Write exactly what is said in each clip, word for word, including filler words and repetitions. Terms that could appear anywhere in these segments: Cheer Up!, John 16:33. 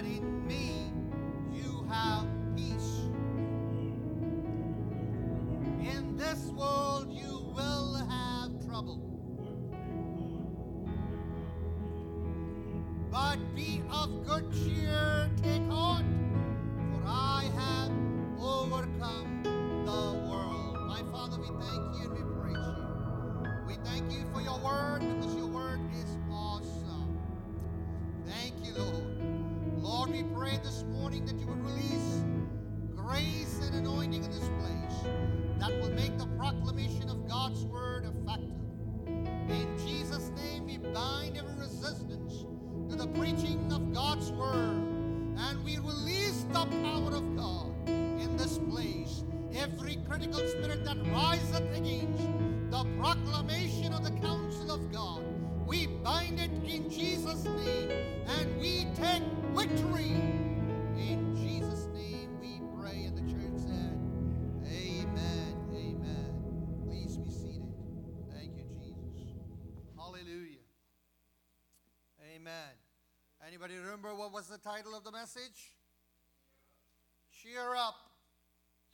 but it means you have peace. In this world you will have trouble, but be of good cheer, take heart, for I have overcome the world. My Father, we thank you and we praise you. We thank you for your word, because your word is awesome. Thank you, Lord. Lord, we pray this morning that you would release grace and anointing in this place that will make the proclamation of God's word effective. In Jesus' name, we bind every resistance to the preaching of God's word, and we release the power of God in this place. Every critical spirit that riseth against the proclamation of the counsel of God, we bind it in Jesus' name, and we take victory. In Jesus' name we pray, and the church said, amen, amen. Please be seated. Thank you, Jesus. Hallelujah. Amen. Anybody remember what was the title of the message? Cheer Up.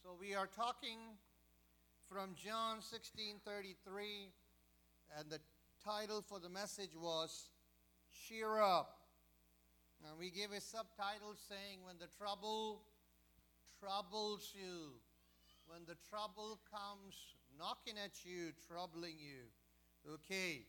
So we are talking from John sixteen thirty-three, and the title for the message was Cheer Up. And we gave a subtitle saying, when the trouble troubles you, when the trouble comes knocking at you, troubling you. Okay.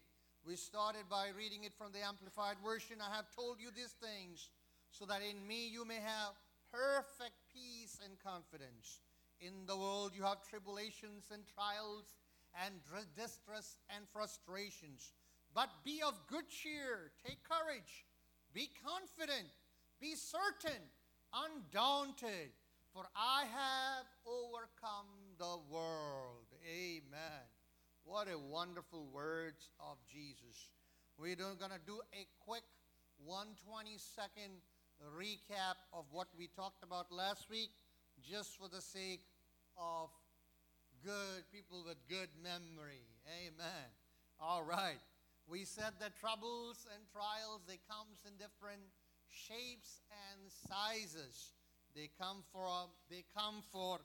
We started by reading it from the Amplified Version. I have told you these things so that in me you may have perfect peace and confidence. In the world you have tribulations and trials and distress and frustrations. But be of good cheer, take courage, be confident, be certain, undaunted, for I have overcome the world. Amen. What a wonderful words of Jesus. We're going to do a quick one hundred twenty second recap of what we talked about last week, just for the sake of good people with good memory. Amen. All right. We said that troubles and trials, they come in different shapes and sizes. They come for they come for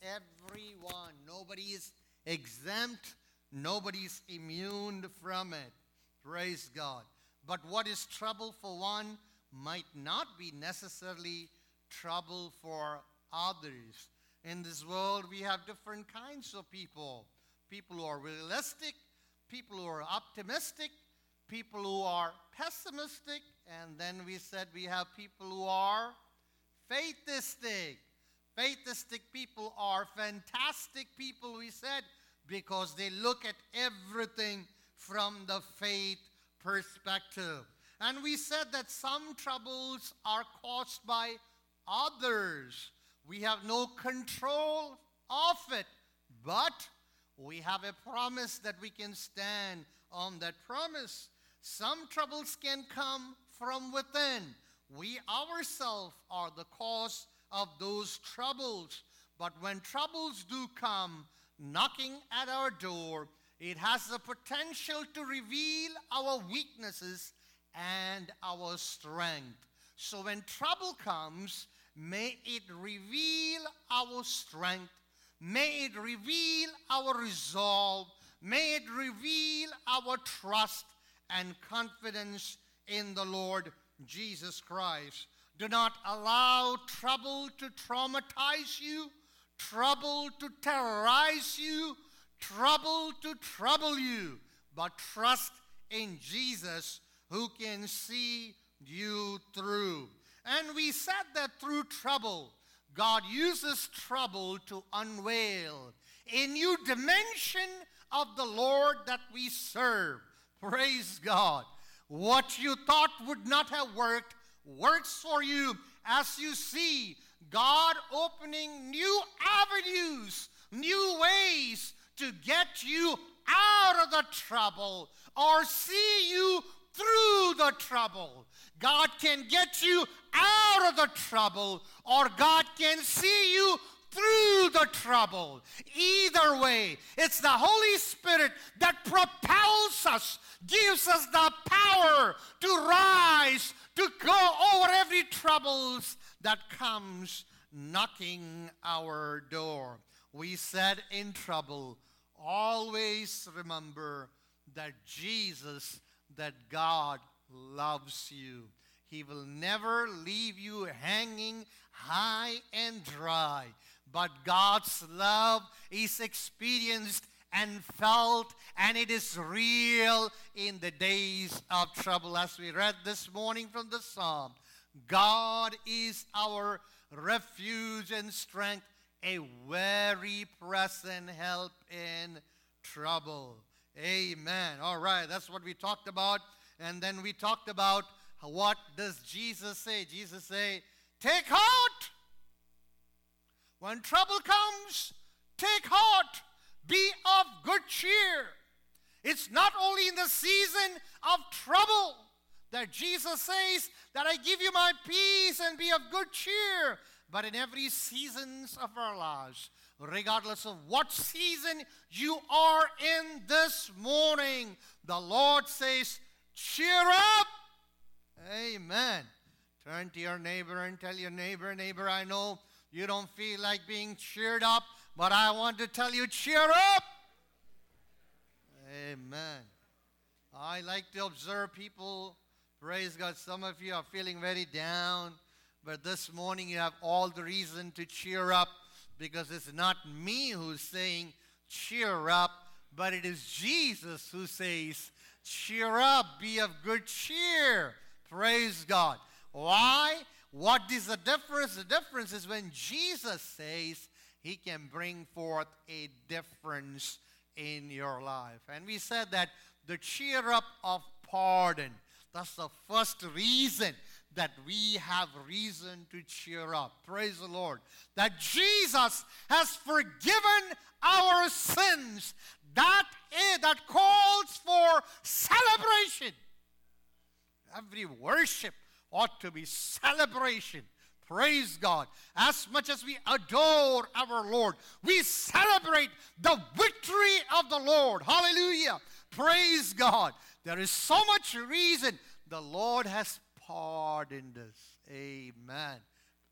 everyone. Nobody is exempt. Nobody's immune from it. Praise God. But what is trouble for one might not be necessarily trouble for others. In this world, we have different kinds of people. People who are realistic, people who are optimistic, people who are pessimistic, and then we said we have people who are faithistic. Faithistic people are fantastic people, we said, because they look at everything from the faith perspective. And we said that some troubles are caused by others. We have no control of it, but we have a promise that we can stand on that promise. Some troubles can come from within. We ourselves are the cause of those troubles. But when troubles do come knocking at our door, it has the potential to reveal our weaknesses and our strength. So when trouble comes, may it reveal our strength. May it reveal our resolve. May it reveal our trust and confidence in the Lord Jesus Christ. Do not allow trouble to traumatize you, trouble to terrorize you, trouble to trouble you, but trust in Jesus, who can see you through. And we said that through trouble, God uses trouble to unveil a new dimension of the Lord that we serve. Praise God. What you thought would not have worked, works for you as you see God opening new avenues, new ways to get you out of the trouble or see you through the trouble. God can get you out of the trouble, or God can see you through the trouble. Either way, it's the Holy Spirit that propels us, gives us the power to rise, to go over every troubles that comes knocking our door. We said in trouble, always remember that Jesus, that God loves you. He will never leave you hanging high and dry. But God's love is experienced and felt, and it is real in the days of trouble. As we read this morning from the Psalm, God is our refuge and strength, a very present help in trouble. Amen. All right, that's what we talked about. And then we talked about what does Jesus say? Jesus say, take heart. When trouble comes, take heart. Be of good cheer. It's not only in the season of trouble that Jesus says that I give you my peace and be of good cheer, but in every season of our lives, regardless of what season you are in this morning, the Lord says, cheer up. Amen. Turn to your neighbor and tell your neighbor, neighbor, I know you don't feel like being cheered up, but I want to tell you, cheer up. Amen. I like to observe people. Praise God. Some of you are feeling very down, but this morning you have all the reason to cheer up, because it's not me who's saying cheer up, but it is Jesus who says cheer up, be of good cheer. Praise God. Why? What is the difference? The difference is when Jesus says, he can bring forth a difference in your life. And we said that the cheer up of pardon, that's the first reason that we have reason to cheer up. Praise the Lord. That Jesus has forgiven our sins. That is, that calls for celebration. Every worship ought to be celebration. Praise God. As much as we adore our Lord, we celebrate the victory of the Lord. Hallelujah. Praise God. There is so much reason the Lord has pardoned us. Amen.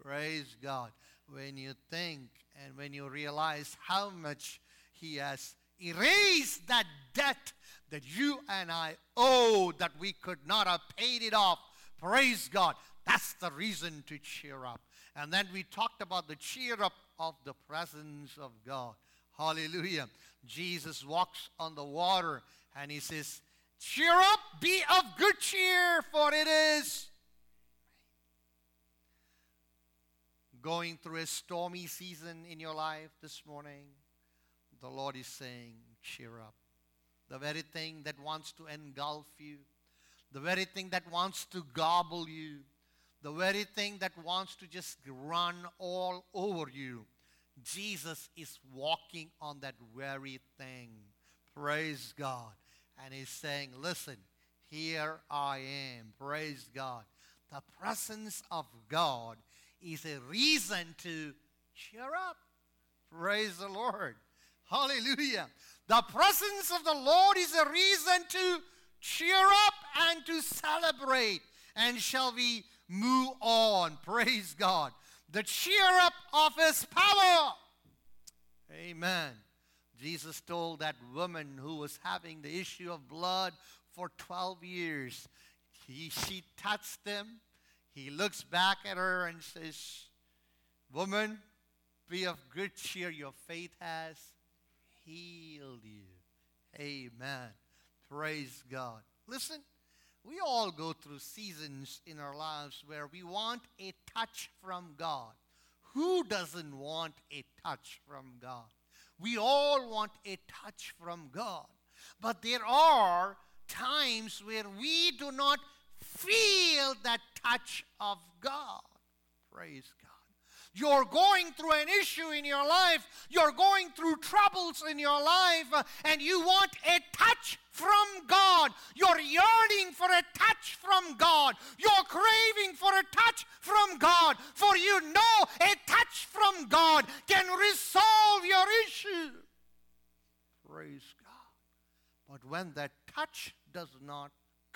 Praise God. When you think and when you realize how much he has erased that debt that you and I owe, that we could not have paid it off. Praise God. That's the reason to cheer up. And then we talked about the cheer up of the presence of God. Hallelujah. Jesus walks on the water and he says, cheer up, be of good cheer, for it is. Going through a stormy season in your life this morning, the Lord is saying, cheer up. The very thing that wants to engulf you, the very thing that wants to gobble you, the very thing that wants to just run all over you, Jesus is walking on that very thing. Praise God. And he's saying, listen, here I am. Praise God. The presence of God is a reason to cheer up. Praise the Lord. Hallelujah. The presence of the Lord is a reason to cheer up and to celebrate. And shall we move on? Praise God. The cheer up of his power. Amen. Jesus told that woman who was having the issue of blood for twelve years. He, she touched him. He looks back at her and says, woman, be of good cheer. Your faith has healed you. Amen. Praise God. Listen, we all go through seasons in our lives where we want a touch from God. Who doesn't want a touch from God? We all want a touch from God. But there are times where we do not feel that touch of God. Praise God. You're going through an issue in your life. You're going through troubles in your life, and you want a touch from God. You're yearning for a touch from God. You're craving for a touch from God. For you know a touch from God can resolve your issue. Praise God. But when that touch does not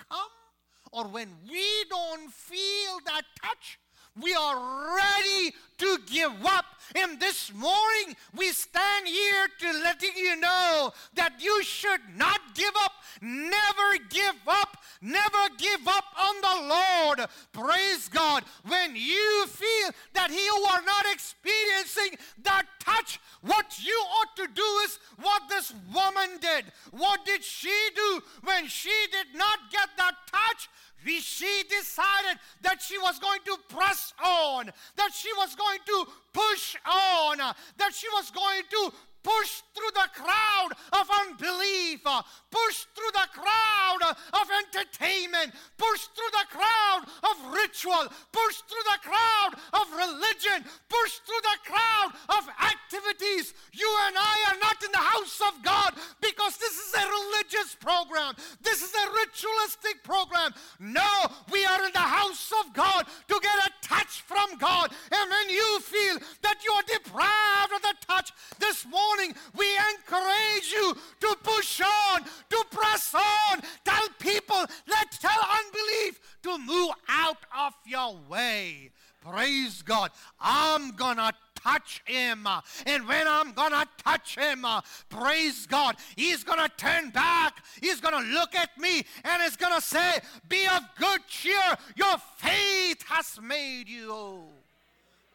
come, or when we don't feel that touch, we are ready to give up. And this morning, we stand here to letting you know that you should not give up. Never give up. Never give up on the Lord. Praise God. When you feel that you are not experiencing that touch, what you ought to do is what this woman did. What did she do when she did not get that touch? She decided that she was going to press on, that she was going to push on, that she was going to push through the crowd of unbelief, push through the crowd of entertainment, push through the crowd of ritual, push through the crowd of religion, push through the crowd of activities. You and I are not in the house of God because this is a religious program. This is a ritualistic program. No, we are in the house of God to get a touch from God. And when you feel that you are deprived of the touch this morning, we encourage you to push on, to press on. Tell people, let's tell unbelief to move out of your way. Praise God. I'm gonna touch him. And when I'm gonna touch him, praise God, he's gonna turn back. He's gonna look at me and he's gonna say, be of good cheer. Your faith has made you whole.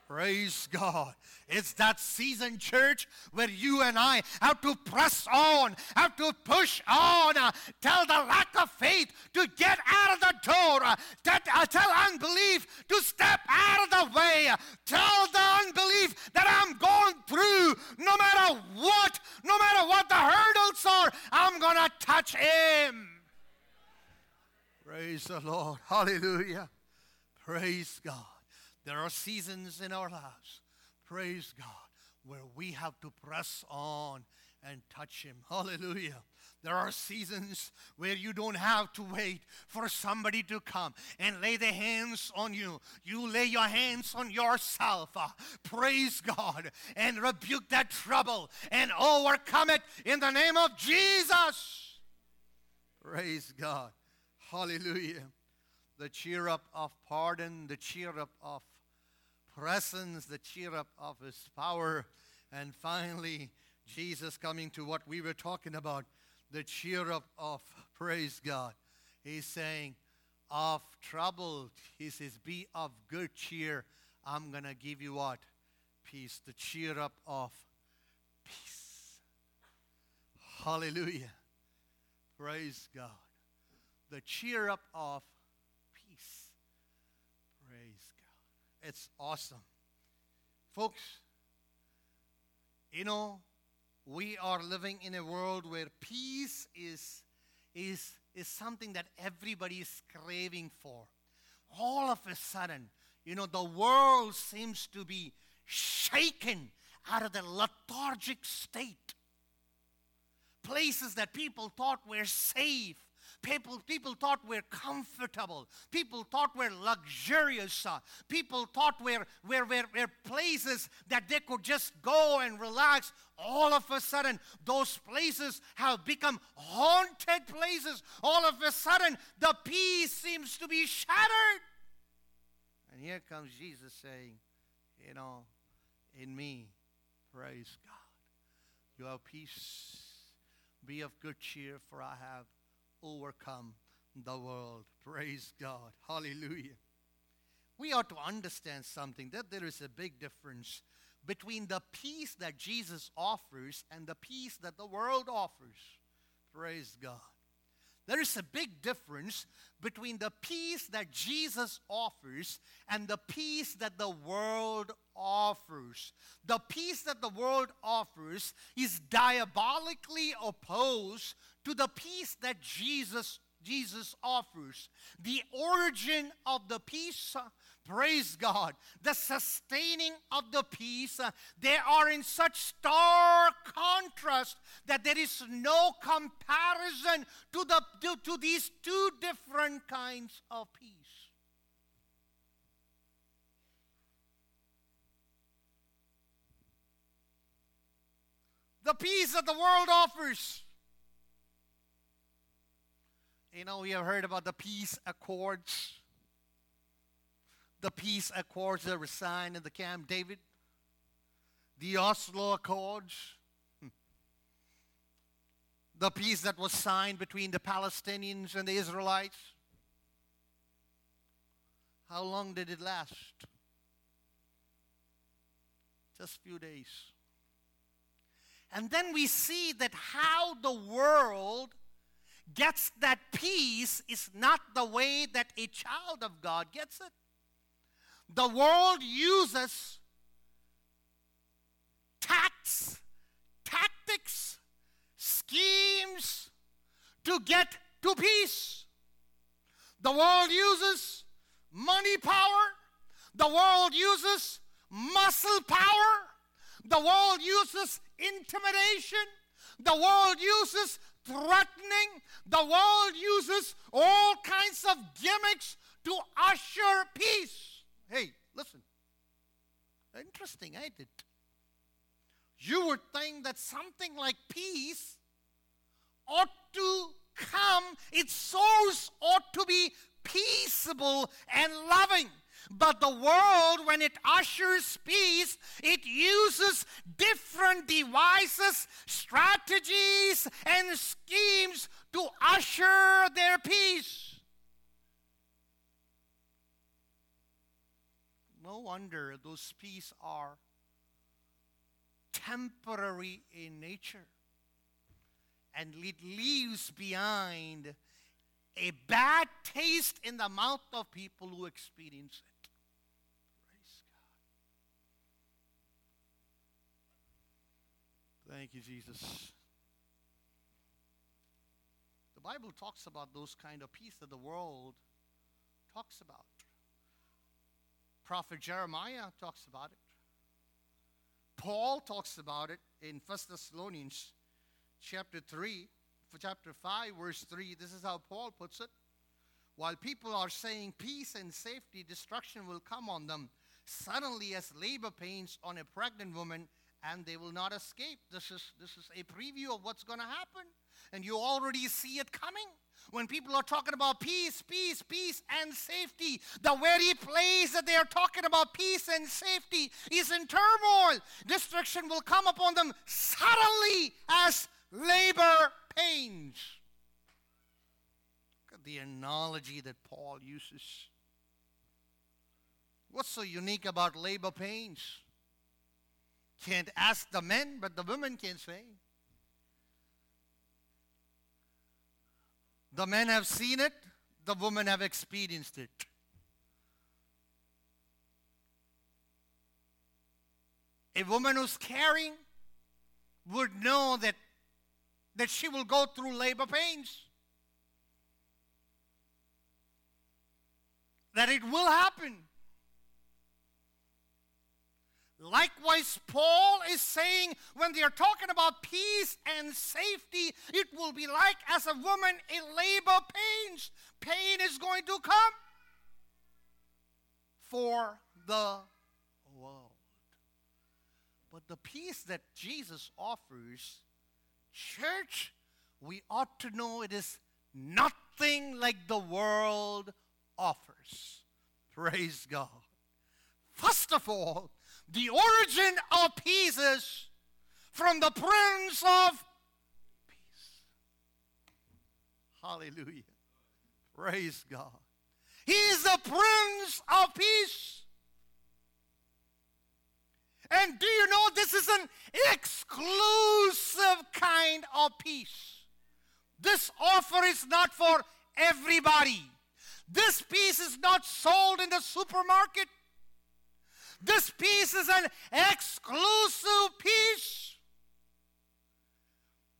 Praise God. It's that season, church, where you and I have to press on, have to push on. Tell the lack of faith to get out of the door. Tell unbelief to step out of the way. Tell the unbelief that I'm going through no matter what, no matter what the hurdles are, I'm going to touch him. Praise the Lord. Hallelujah. Praise God. There are seasons in our lives, praise God, where we have to press on and touch him. Hallelujah. There are seasons where you don't have to wait for somebody to come and lay their hands on you. You lay your hands on yourself, uh, praise God, and rebuke that trouble and overcome it in the name of Jesus. Praise God. Hallelujah. The cheer up of pardon, the cheer up of presence, the cheer up of his power. And finally, Jesus coming to what we were talking about, the cheer up of, praise God. He's saying, of trouble, he says, be of good cheer. I'm going to give you what? Peace. The cheer up of peace. Hallelujah. Praise God. The cheer up of peace. Praise God. It's awesome. Folks, you know, we are living in a world where peace is, is, is something that everybody is craving for. All of a sudden, you know, the world seems to be shaken out of the lethargic state. Places that people thought were safe. People, people thought we're comfortable. People thought we're luxurious. People thought we're, we're, we're, we're places that they could just go and relax. All of a sudden, those places have become haunted places. All of a sudden, the peace seems to be shattered. And here comes Jesus saying, you know, in me, praise God, you have peace. Be of good cheer, for I have overcome the world. Praise God. Hallelujah. We ought to understand something, that there is a big difference between the peace that Jesus offers and the peace that the world offers. Praise God. There is a big difference between the peace that Jesus offers and the peace that the world offers. The peace that the world offers is diabolically opposed to the peace that Jesus Jesus offers. The origin of the peace, praise God, the sustaining of the peace, they are in such stark contrast that there is no comparison to the to, to these two different kinds of peace. The peace that the world offers You know, we have heard about the peace accords. The peace accords that were signed in the Camp David. The Oslo Accords. The peace that was signed between the Palestinians and the Israelites. How long did it last? Just a few days. And then we see that how the world gets that peace is not the way that a child of God gets it. The world uses tacts, tactics, schemes to get to peace. The world uses money power. The world uses muscle power. The world uses intimidation. The world uses threatening. The world uses all kinds of gimmicks to usher peace. Hey, listen. Interesting, ain't it? You would think that something like peace ought to come. Its source ought to be peaceable and loving. But the world, when it ushers peace, it uses different devices, strategies, and schemes to usher their peace. No wonder those peace are temporary in nature, and it leaves behind a bad taste in the mouth of people who experience it. Thank you, Jesus. The Bible talks about those kind of peace that the world talks about. Prophet Jeremiah talks about it. Paul talks about it in First Thessalonians chapter three, chapter five, verse three. This is how Paul puts it. While people are saying peace and safety, destruction will come on them suddenly as labor pains on a pregnant woman, and they will not escape. This is this is a preview of what's going to happen. And you already see it coming. When people are talking about peace, peace, peace, and safety, the very place that they are talking about peace and safety is in turmoil. Destruction will come upon them suddenly as labor pains. Look at the analogy that Paul uses. What's so unique about labor pains? Can't ask the men, but the women can say. The men have seen it, the women have experienced it. A woman who's caring would know that, that she will go through labor pains. That it will happen. Likewise, Paul is saying when they are talking about peace and safety, it will be like as a woman in labor pains. Pain is going to come for the world. But the peace that Jesus offers, church, we ought to know it is nothing like the world offers. Praise God. First of all, the origin of peace is from the Prince of Peace. Hallelujah. Praise God. He is the Prince of Peace. And do you know this is an exclusive kind of peace? This offer is not for everybody. This peace is not sold in the supermarket. This peace is an exclusive peace.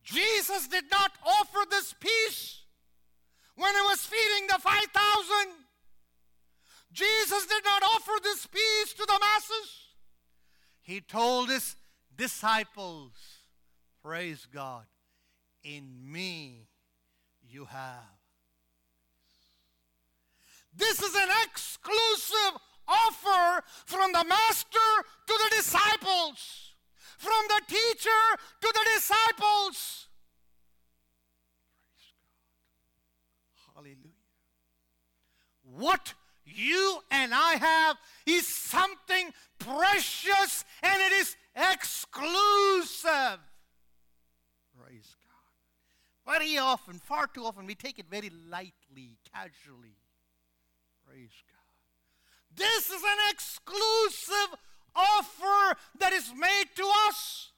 Jesus did not offer this peace when he was feeding the five thousand. Jesus did not offer this peace to the masses. He told his disciples, praise God, in me you have. This is an exclusive offer from the master to the disciples, from the teacher to the disciples. Praise God. What you and I have is something precious, and it is exclusive. Praise God. Very often, far too often, we take it very lightly, casually. Praise God. This is an exclusive offer that is made to us.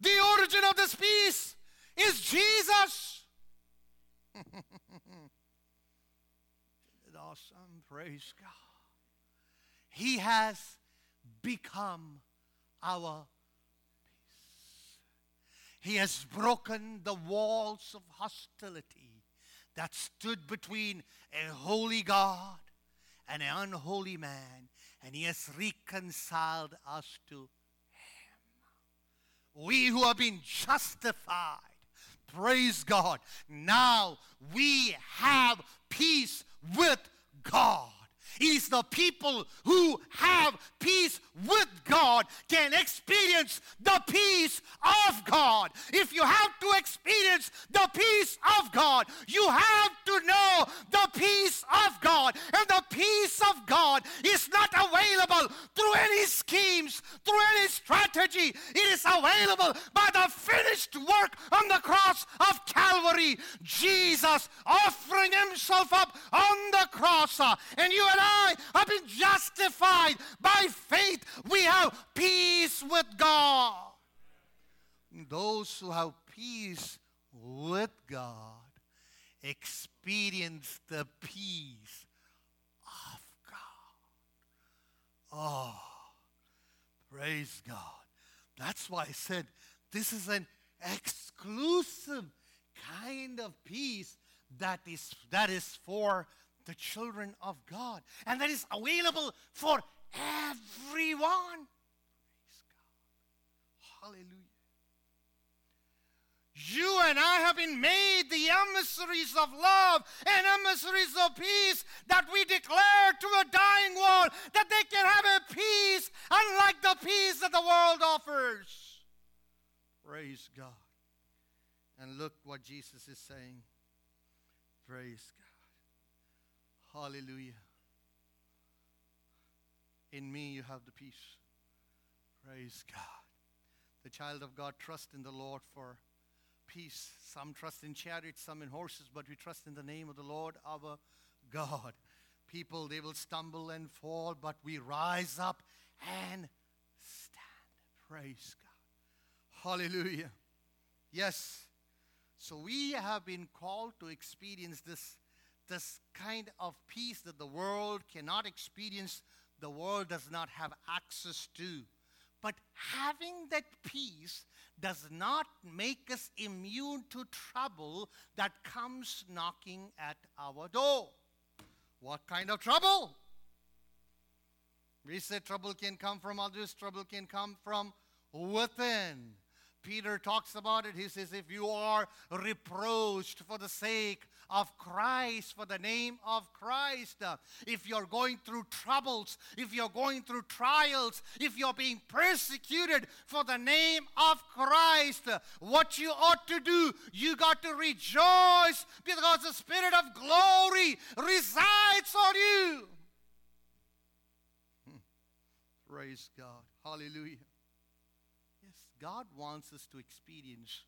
The origin of this peace is Jesus. Awesome. Praise God. He has become our peace. He has broken the walls of hostility that stood between a holy God and an unholy man, and He has reconciled us to Him. We who have been justified, praise God, now we have peace with God. It's the people who have peace with God can experience the peace of God. If you have to experience the peace of God, you have to know the peace of God. And the peace of God is not available through any schemes, through any strategy. It is available by the finished work on the cross of Calvary. Jesus offering Himself up on the cross. And you and I have been justified by faith. We have peace with God. Those who have peace with God experience the peace of God. Oh, praise God. That's why I said this is an exclusive kind of peace that is, that is for the children of God, and that is available for everyone. Praise God. Hallelujah. You and I have been made the emissaries of love and emissaries of peace, that we declare to a dying world that they can have a peace unlike the peace that the world offers. Praise God. And look what Jesus is saying. Praise God. Hallelujah. In me you have the peace. Praise God. The child of God trusts in the Lord for peace. Some trust in chariots, some in horses, but we trust in the name of the Lord our God. People, they will stumble and fall, but we rise up and stand. Praise God. Hallelujah. Yes. So we have been called to experience this This kind of peace that the world cannot experience, the world does not have access to. But having that peace does not make us immune to trouble that comes knocking at our door. What kind of trouble? We said trouble can come from others, trouble can come from within. Peter talks about it. He says, if you are reproached for the sake of Christ, for the name of Christ, uh, if you're going through troubles, if you're going through trials, if you're being persecuted for the name of Christ, uh, what you ought to do, you got to rejoice, because the Spirit of glory resides on you. Hmm. Praise God. Hallelujah. God wants us to experience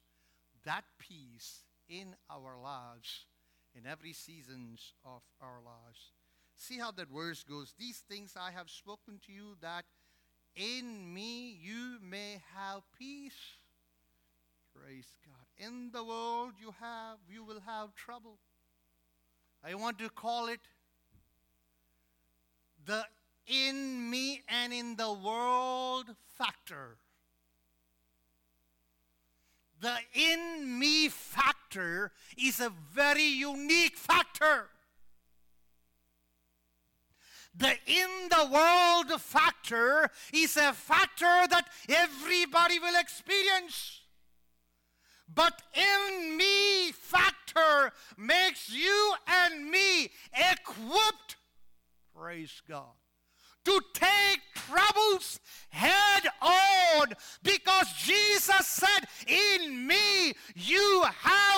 that peace in our lives, in every season of our lives. See how that verse goes. These things I have spoken to you, that in me you may have peace. Praise God. In the world you have, you will have trouble. I want to call it the in me and in the world factor. The in me factor is a very unique factor. The in the world factor is a factor that everybody will experience. But in me factor makes you and me equipped, praise God, to take troubles head on, because Jesus said, in me you have